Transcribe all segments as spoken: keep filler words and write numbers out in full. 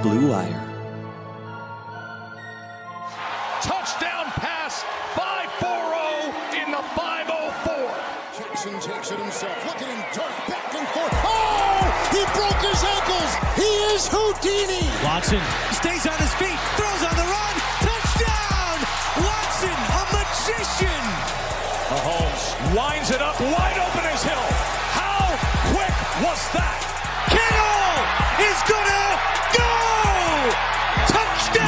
Blue Wire. Touchdown pass, five forty in the five oh four. Jackson takes it himself. Look at him dart back and forth. Oh! He broke his ankles. He is Houdini. Watson stays on his feet, throws on the run. Touchdown! Watson, a magician. Mahomes winds it up, wide open as Hill. How quick was that? Kittle is gonna go! Touchdown!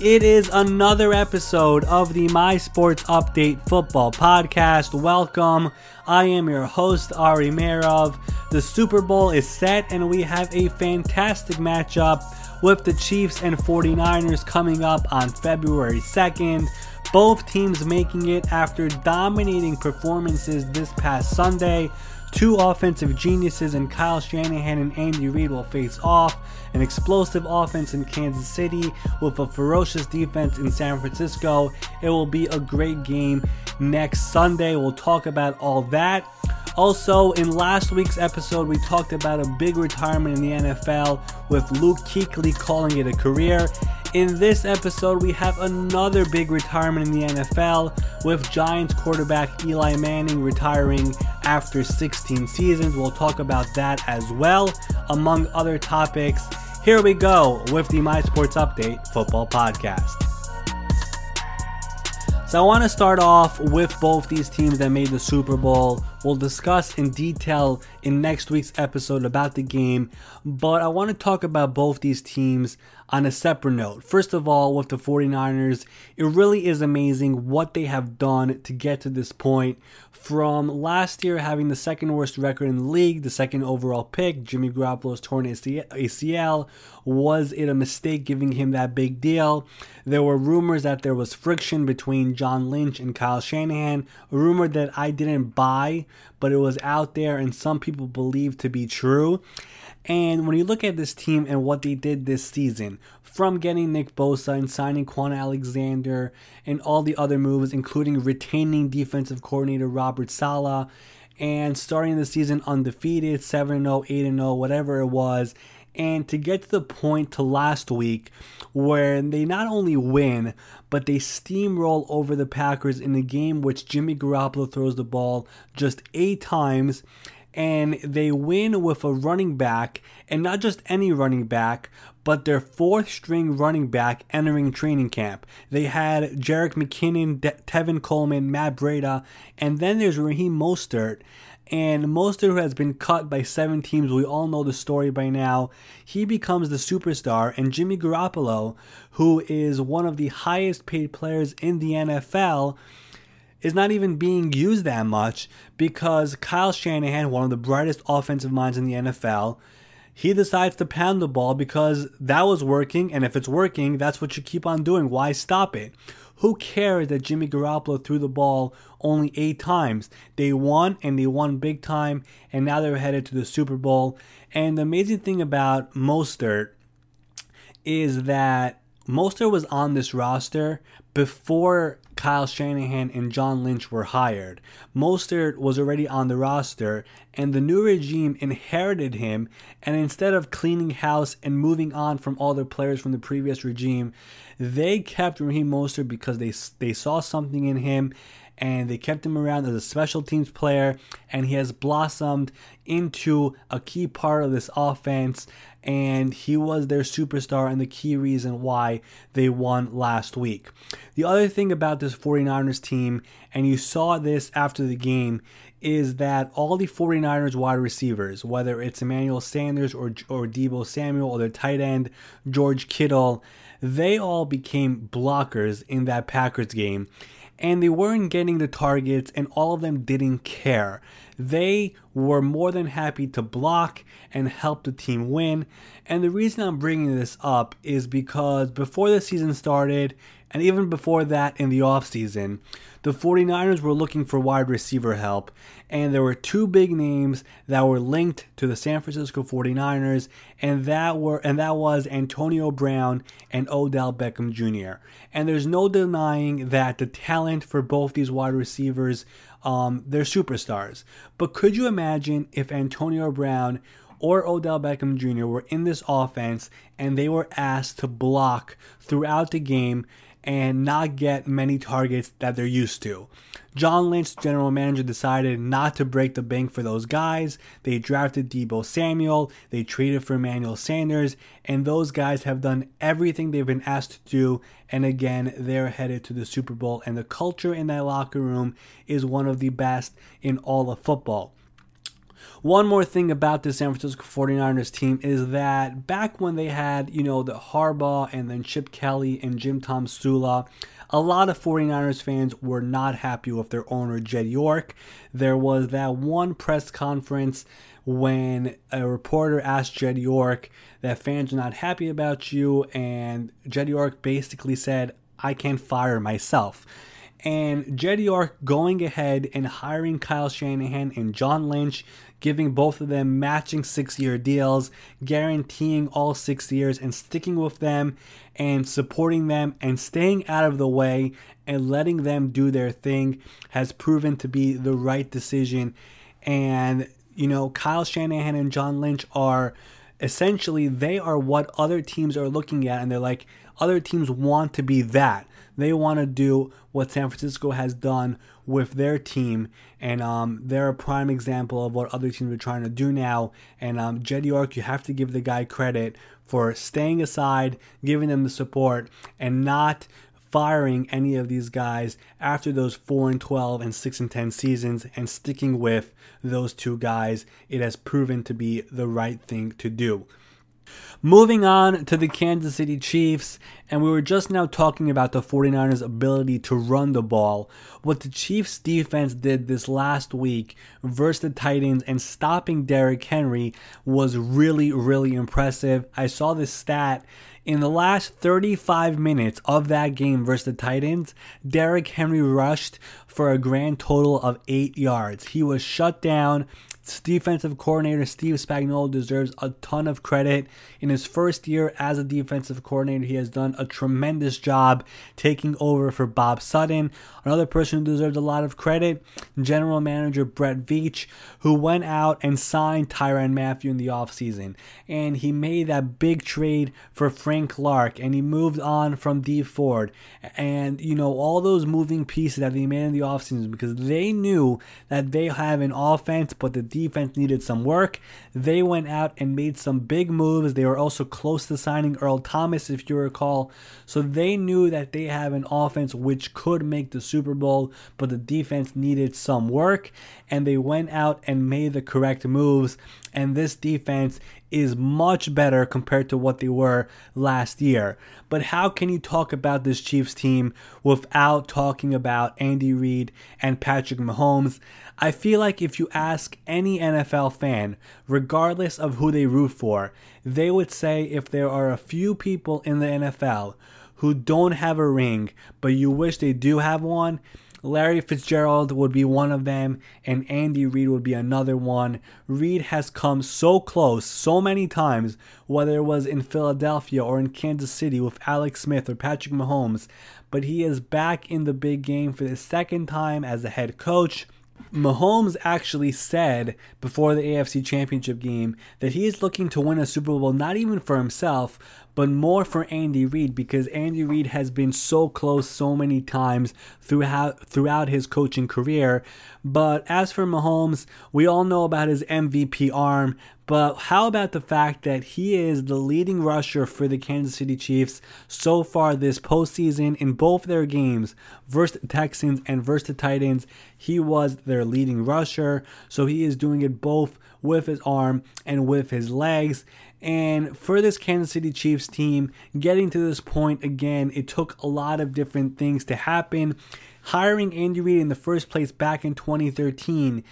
It is another episode of the My Sports Update Football Podcast. Welcome. I am your host, Ari Merov. The Super Bowl is set and we have a fantastic matchup with the Chiefs and 49ers coming up on February second. Both teams making it after dominating performances this past Sunday. Two offensive geniuses in Kyle Shanahan and Andy Reid will face off. An explosive offense in Kansas City with a ferocious defense in San Francisco. It will be a great game next Sunday. We'll talk about all that. Also, in last week's episode, we talked about a big retirement in the N F L with Luke Kuechly calling it a career. In this episode, we have another big retirement in the N F L with Giants quarterback Eli Manning retiring after sixteen seasons. We'll talk about that as well, among other topics. Here we go with the My Sports Update Football Podcast. So I want to start off with both these teams that made the Super Bowl. We'll discuss in detail in next week's episode about the game, but I want to talk about both these teams on a separate note. First of all, with the 49ers, it really is amazing what they have done to get to this point. From last year having the second worst record in the league, the second overall pick, Jimmy Garoppolo's torn A C L, was it a mistake giving him that big deal? There were rumors that there was friction between John Lynch and Kyle Shanahan, a rumor that I didn't buy, but it was out there and some people believed to be true. And when you look at this team and what they did this season, from getting Nick Bosa and signing Kwan Alexander and all the other moves, including retaining defensive coordinator Robert Salah and starting the season undefeated, seven and oh, eight and oh, whatever it was, and to get to the point to last week where they not only win, but they steamroll over the Packers in a game which Jimmy Garoppolo throws the ball just eight times, and they win with a running back, and not just any running back, but their fourth string running back entering training camp. They had Jerick McKinnon, De- Tevin Coleman, Matt Breida, and then there's Raheem Mostert. And Mostert, who has been cut by seven teams, we all know the story by now, he becomes the superstar. And Jimmy Garoppolo, who is one of the highest paid players in the N F L, is not even being used that much because Kyle Shanahan, one of the brightest offensive minds in the N F L, he decides to pound the ball because that was working, and if it's working, that's what you keep on doing. Why stop it? Who cares that Jimmy Garoppolo threw the ball only eight times? They won, and they won big time, and now they're headed to the Super Bowl. And the amazing thing about Mostert is that Mostert was on this roster before Kyle Shanahan and John Lynch were hired. Mostert was already on the roster, and the new regime inherited him, and instead of cleaning house and moving on from all their players from the previous regime, they kept Raheem Mostert because they they saw something in him, and they kept him around as a special teams player, and he has blossomed into a key part of this offense, and he was their superstar and the key reason why they won last week. The other thing about this 49ers team, and you saw this after the game, is that all the 49ers wide receivers, whether it's Emmanuel Sanders or, or Debo Samuel or their tight end, George Kittle, they all became blockers in that Packers game. And they weren't getting the targets, and all of them didn't care. They were more than happy to block and help the team win. And the reason I'm bringing this up is because before the season started, and even before that in the offseason, the 49ers were looking for wide receiver help, and there were two big names that were linked to the San Francisco 49ers, and that were and that was Antonio Brown and Odell Beckham Junior And there's no denying that the talent for both these wide receivers, um, they're superstars. But could you imagine if Antonio Brown or Odell Beckham Junior were in this offense, and they were asked to block throughout the game and not get many targets that they're used to. John Lynch, general manager, decided not to break the bank for those guys. They drafted Debo Samuel, they traded for Emmanuel Sanders, and those guys have done everything they've been asked to do, and again, they're headed to the Super Bowl, and the culture in that locker room is one of the best in all of football. One more thing about the San Francisco 49ers team is that back when they had, you know, the Harbaugh and then Chip Kelly and Jim Tomsula, a lot of 49ers fans were not happy with their owner, Jed York. There was that one press conference when a reporter asked Jed York that fans are not happy about you, and Jed York basically said, "I can't fire myself." And Jed York going ahead and hiring Kyle Shanahan and John Lynch, giving both of them matching six-year deals, guaranteeing all six years and sticking with them and supporting them and staying out of the way and letting them do their thing has proven to be the right decision. And, you know, Kyle Shanahan and John Lynch are essentially, they are what other teams are looking at, and they're like, other teams want to be that. They want to do what San Francisco has done with their team, and um, they're a prime example of what other teams are trying to do now. And um, Jed York, you have to give the guy credit for staying aside, giving them the support, and not firing any of these guys after those four and twelve and six and ten seasons, and sticking with those two guys. It has proven to be the right thing to do. Moving on to the Kansas City Chiefs, and we were just now talking about the 49ers' ability to run the ball. What the Chiefs' defense did this last week versus the Titans and stopping Derrick Henry was really, really impressive. I saw this stat. In the last thirty-five minutes of that game versus the Titans, Derrick Henry rushed for a grand total of eight yards. He was shut down. Defensive coordinator Steve Spagnuolo deserves a ton of credit. In his first year as a defensive coordinator, he has done a tremendous job taking over for Bob Sutton. Another person who deserves a lot of credit, general manager Brett Veach, who went out and signed Tyrann Mathieu in the offseason. And he made that big trade for Frank Clark, and he moved on from Dee Ford. And, you know, all those moving pieces that they made in the offseason, because they knew that they have an offense, but the defense needed some work. They went out and made some big moves. They were also close to signing Earl Thomas, if you recall. So they knew that they have an offense which could make the Super Bowl, but the defense needed some work, and they went out and made the correct moves. And this defense is much better compared to what they were last year. But how can you talk about this Chiefs team without talking about Andy Reid and Patrick Mahomes? I feel like if you ask any N F L fan, regardless of who they root for, they would say if there are a few people in the N F L who don't have a ring, but you wish they do have one, Larry Fitzgerald would be one of them, and Andy Reid would be another one. Reid has come so close so many times, whether it was in Philadelphia or in Kansas City with Alex Smith or Patrick Mahomes, but he is back in the big game for the second time as a head coach. Mahomes actually said before the A F C Championship game that he is looking to win a Super Bowl not even for himself, but more for Andy Reid, because Andy Reid has been so close so many times throughout throughout his coaching career. But as for Mahomes, we all know about his M V P arm, but how about the fact that he is the leading rusher for the Kansas City Chiefs so far this postseason in both their games versus the Texans and versus the Titans? He was their leading rusher, so he is doing it both with his arm and with his legs. And for this Kansas City Chiefs team, getting to this point, again, it took a lot of different things to happen. Hiring Andy Reid in the first place back in twenty thirteen,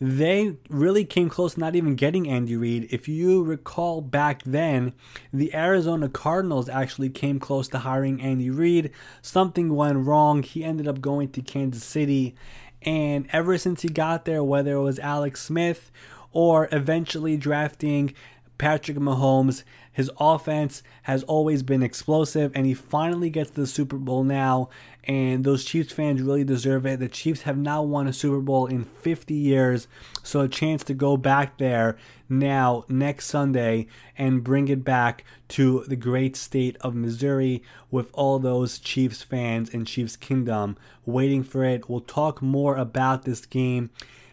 they really came close to not even getting Andy Reid. If you recall back then, the Arizona Cardinals actually came close to hiring Andy Reid. Something went wrong. He ended up going to Kansas City. And ever since he got there, whether it was Alex Smith or eventually drafting Patrick Mahomes. His offense has always been explosive, and he finally gets to the Super Bowl now, and those Chiefs fans really deserve it. The Chiefs have not won a Super Bowl in fifty years, so a chance to go back there now next Sunday and bring it back to the great state of Missouri with all those Chiefs fans and Chiefs Kingdom waiting for it. We'll talk more about this game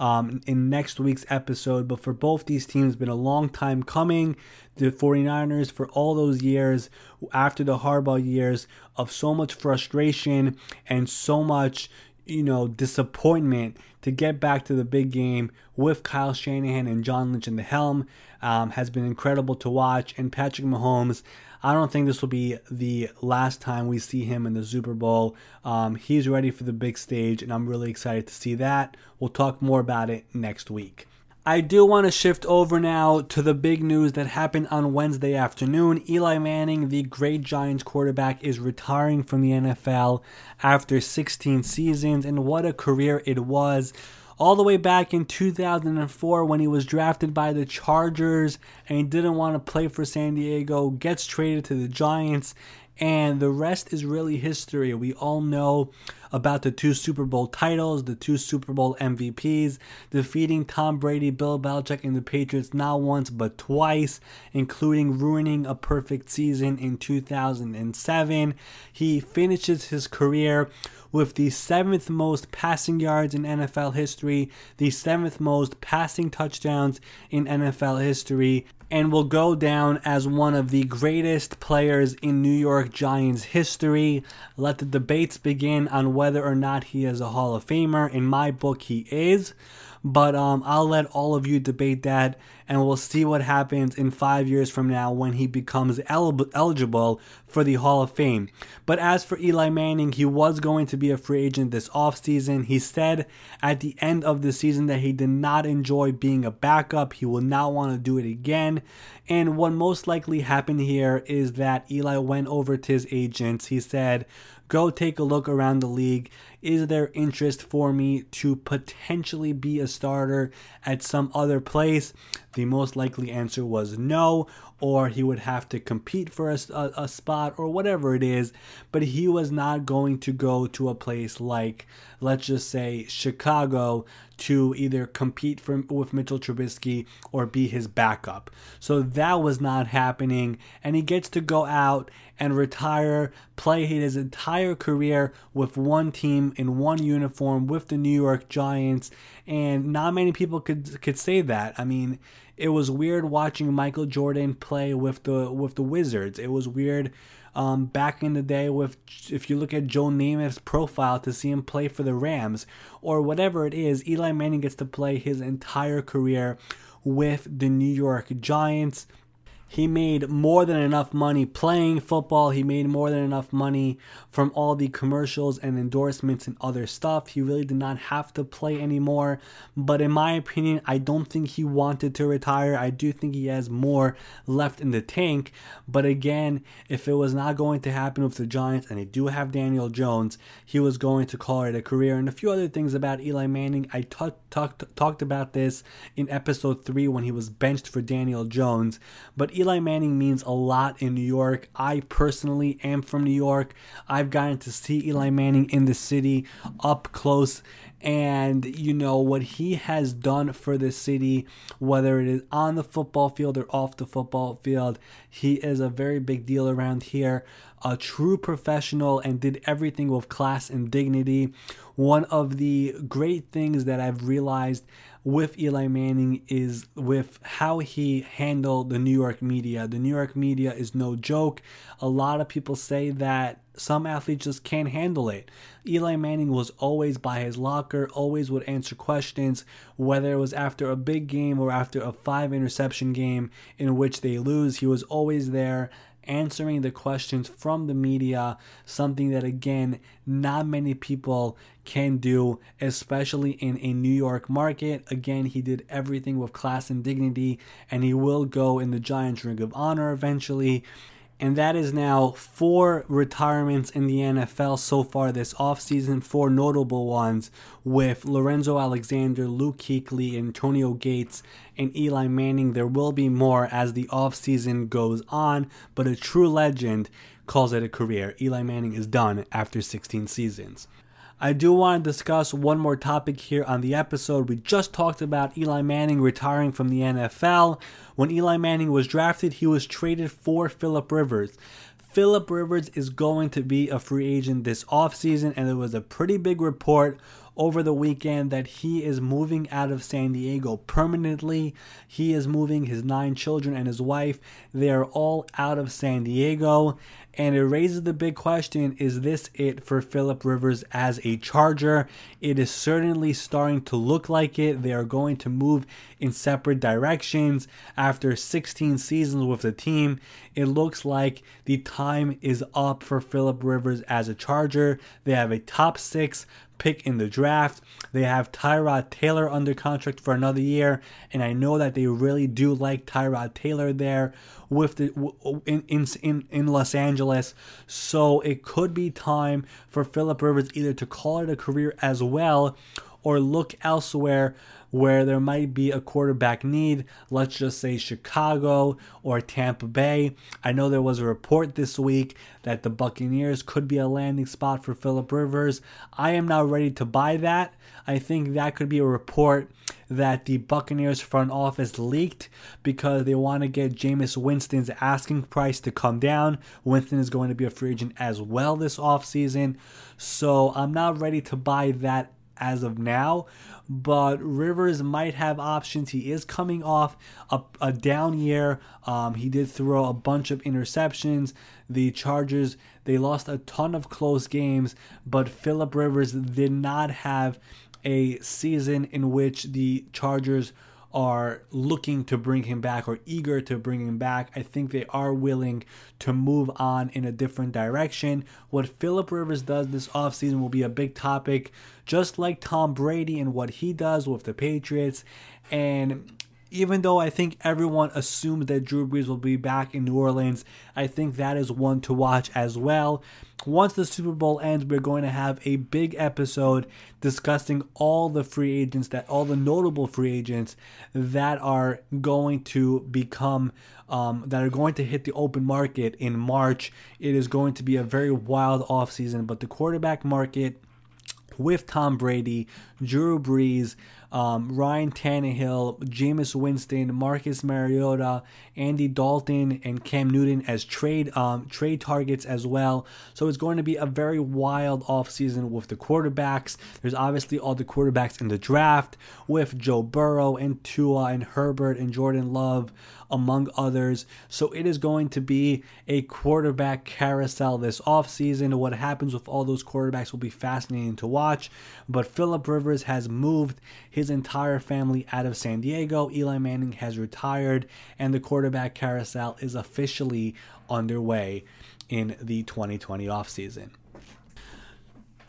Um, in next week's episode, but for both these teams, been a long time coming. The 49ers, for all those years after the Harbaugh years of so much frustration and so much, you know, disappointment, to get back to the big game with Kyle Shanahan and John Lynch in the helm um, has been incredible to watch. And Patrick Mahomes, I don't think this will be the last time we see him in the Super Bowl. Um, he's ready for the big stage, and I'm really excited to see that. We'll talk more about it next week. I do want to shift over now to the big news that happened on Wednesday afternoon. Eli Manning, the great Giants quarterback, is retiring from the N F L after sixteen seasons, and what a career it was. All the way back in two thousand four when he was drafted by the Chargers and he didn't want to play for San Diego, gets traded to the Giants, and the rest is really history. We all know about the two Super Bowl titles, the two Super Bowl M V Ps, defeating Tom Brady, Bill Belichick, and the Patriots not once but twice, including ruining a perfect season in two thousand seven. He finishes his career with the seventh most passing yards in N F L history, the seventh most passing touchdowns in N F L history, and will go down as one of the greatest players in New York Giants history. Let the debates begin on whether or not he is a Hall of Famer. In my book, he is. But um, I'll let all of you debate that, and we'll see what happens in five years from now when he becomes el- eligible for the Hall of Fame. But as for Eli Manning, he was going to be a free agent this offseason. He said at the end of the season that he did not enjoy being a backup. He will not want to do it again. And what most likely happened here is that Eli went over to his agents. He said, go take a look around the league. Is there interest for me to potentially be a starter at some other place? The most likely answer was no, or he would have to compete for a, a, a spot or whatever it is. But he was not going to go to a place like, let's just say, Chicago to either compete for, with Mitchell Trubisky or be his backup. So that was not happening, and he gets to go out and retire, play his entire career with one team in one uniform with the New York Giants, and not many people could could say that. I mean, it was weird watching Michael Jordan play with the with the Wizards. It was weird um, back in the day with, if you look at Joe Namath's profile, to see him play for the Rams or whatever it is. Eli Manning gets to play his entire career with the New York Giants. He made more than enough money playing football. He made more than enough money from all the commercials and endorsements and other stuff. He really did not have to play anymore. But in my opinion, I don't think he wanted to retire. I do think he has more left in the tank. But again, if it was not going to happen with the Giants, and they do have Daniel Jones, he was going to call it a career. And a few other things about Eli Manning. I t- t- talked about this in episode three when he was benched for Daniel Jones. But Eli Manning means a lot in New York. I personally am from New York. I've gotten to see Eli Manning in the city up close. And, you know, what he has done for the city, whether it is on the football field or off the football field, he is a very big deal around here. A true professional, and did everything with class and dignity. One of the great things that I've realized with Eli Manning is with how he handled the New York media. The New York media is no joke. A lot of people say that some athletes just can't handle it. Eli Manning was always by his locker, always would answer questions, whether it was after a big game or after a five interception game in which they lose. He was always there answering the questions from the media, something that, again, not many people can do, especially in a New York market. Again, he did everything with class and dignity, and he will go in the Giants Ring of Honor eventually. and that is now four retirements in the N F L so far this offseason, four notable ones with Lorenzo Alexander, Luke Kuechly, Antonio Gates, and Eli Manning. There will be more as the offseason goes on, but a true legend calls it a career. Eli Manning is done after sixteen seasons. I do want to discuss one more topic here on the episode. We just talked about Eli Manning retiring from the N F L. When Eli Manning was drafted, he was traded for Philip Rivers. Philip Rivers is going to be a free agent this offseason, and there was a pretty big report over the weekend that he is moving out of San Diego permanently. He is moving his nine children and his wife. They are all out of San Diego. And it raises the big question, is this it for Philip Rivers as a Charger? It is certainly starting to look like it. They are going to move in separate directions. After sixteen seasons with the team, it looks like the time is up for Philip Rivers as a Charger. They have a top six pick in the draft. They have Tyrod Taylor under contract for another year, and I know that they really do like Tyrod Taylor there with the in in in Los Angeles. So it could be time for Philip Rivers either to call it a career as well, or look elsewhere where there might be a quarterback need. Let's just say Chicago or Tampa Bay. I know there was a report this week that the Buccaneers could be a landing spot for Philip Rivers. I am not ready to buy that. I think that could be a report that the Buccaneers front office leaked because they want to get Jameis Winston's asking price to come down. Winston is going to be a free agent as well this offseason. So I'm not ready to buy that as of now, but Rivers might have options. He is coming off a, a down year. Um, he did throw a bunch of interceptions. The Chargers, they lost a ton of close games, but Philip Rivers did not have a season in which the Chargers are looking to bring him back or eager to bring him back. I think they are willing to move on in a different direction. What Philip Rivers does this offseason will be a big topic, just like Tom Brady and what he does with the Patriots. And even though I think everyone assumes that Drew Brees will be back in New Orleans, I think that is one to watch as well. Once the Super Bowl ends, we're going to have a big episode discussing all the free agents, that all the notable free agents that are going to become, um, that are going to hit the open market in March. It is going to be a very wild offseason, but the quarterback market with Tom Brady, Drew Brees, um, Ryan Tannehill, Jameis Winston, Marcus Mariota, Andy Dalton, and Cam Newton as trade um, trade targets as well. So it's going to be a very wild offseason with the quarterbacks. There's obviously all the quarterbacks in the draft with Joe Burrow and Tua and Herbert and Jordan Love, among others. So it is going to be a quarterback carousel this offseason. What happens with all those quarterbacks will be fascinating to watch. But Philip Rivers has moved his entire family out of San Diego. Eli Manning has retired, and the quarterback carousel is officially underway in the twenty twenty offseason.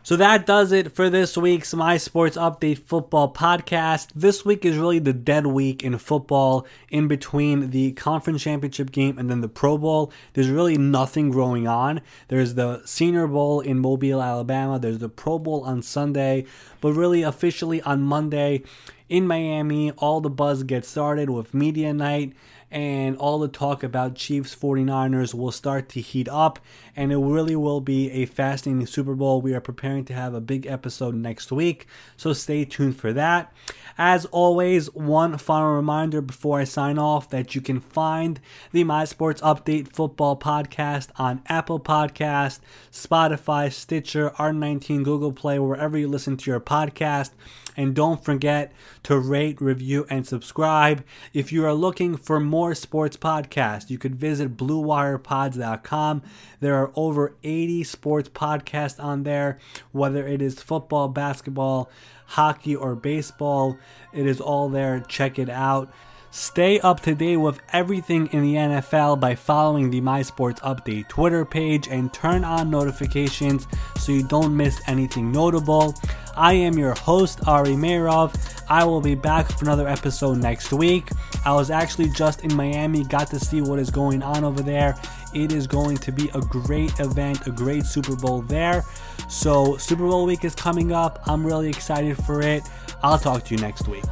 So that does it for this week's My Sports Update Football Podcast. This week is really the dead week in football, in between the conference championship game and then the Pro Bowl. There's really nothing going on. There's the Senior Bowl in Mobile, Alabama. There's the Pro Bowl on Sunday. But really, officially on Monday in Miami, all the buzz gets started with media night. And all the talk about Chiefs 49ers will start to heat up, and it really will be a fascinating Super Bowl. We are preparing to have a big episode next week, so stay tuned for that. As always, one final reminder before I sign off that you can find the My Sports Update Football Podcast on Apple Podcast, Spotify, Stitcher, R nineteen, Google Play, wherever you listen to your podcast. And don't forget to rate, review, and subscribe. If you are looking for more sports podcasts, you could visit blue wire pods dot com. There are over eighty sports podcasts on there, whether it is football, basketball, hockey, or baseball. It is all there. Check it out. Stay up to date with everything in the N F L by following the My Sports Update Twitter page, and turn on notifications so you don't miss anything notable. I am your host, Ari Merov. I will be back for another episode next week. I was actually just in Miami, got to see what is going on over there. It is going to be a great event, a great Super Bowl there. So Super Bowl week is coming up. I'm really excited for it. I'll talk to you next week.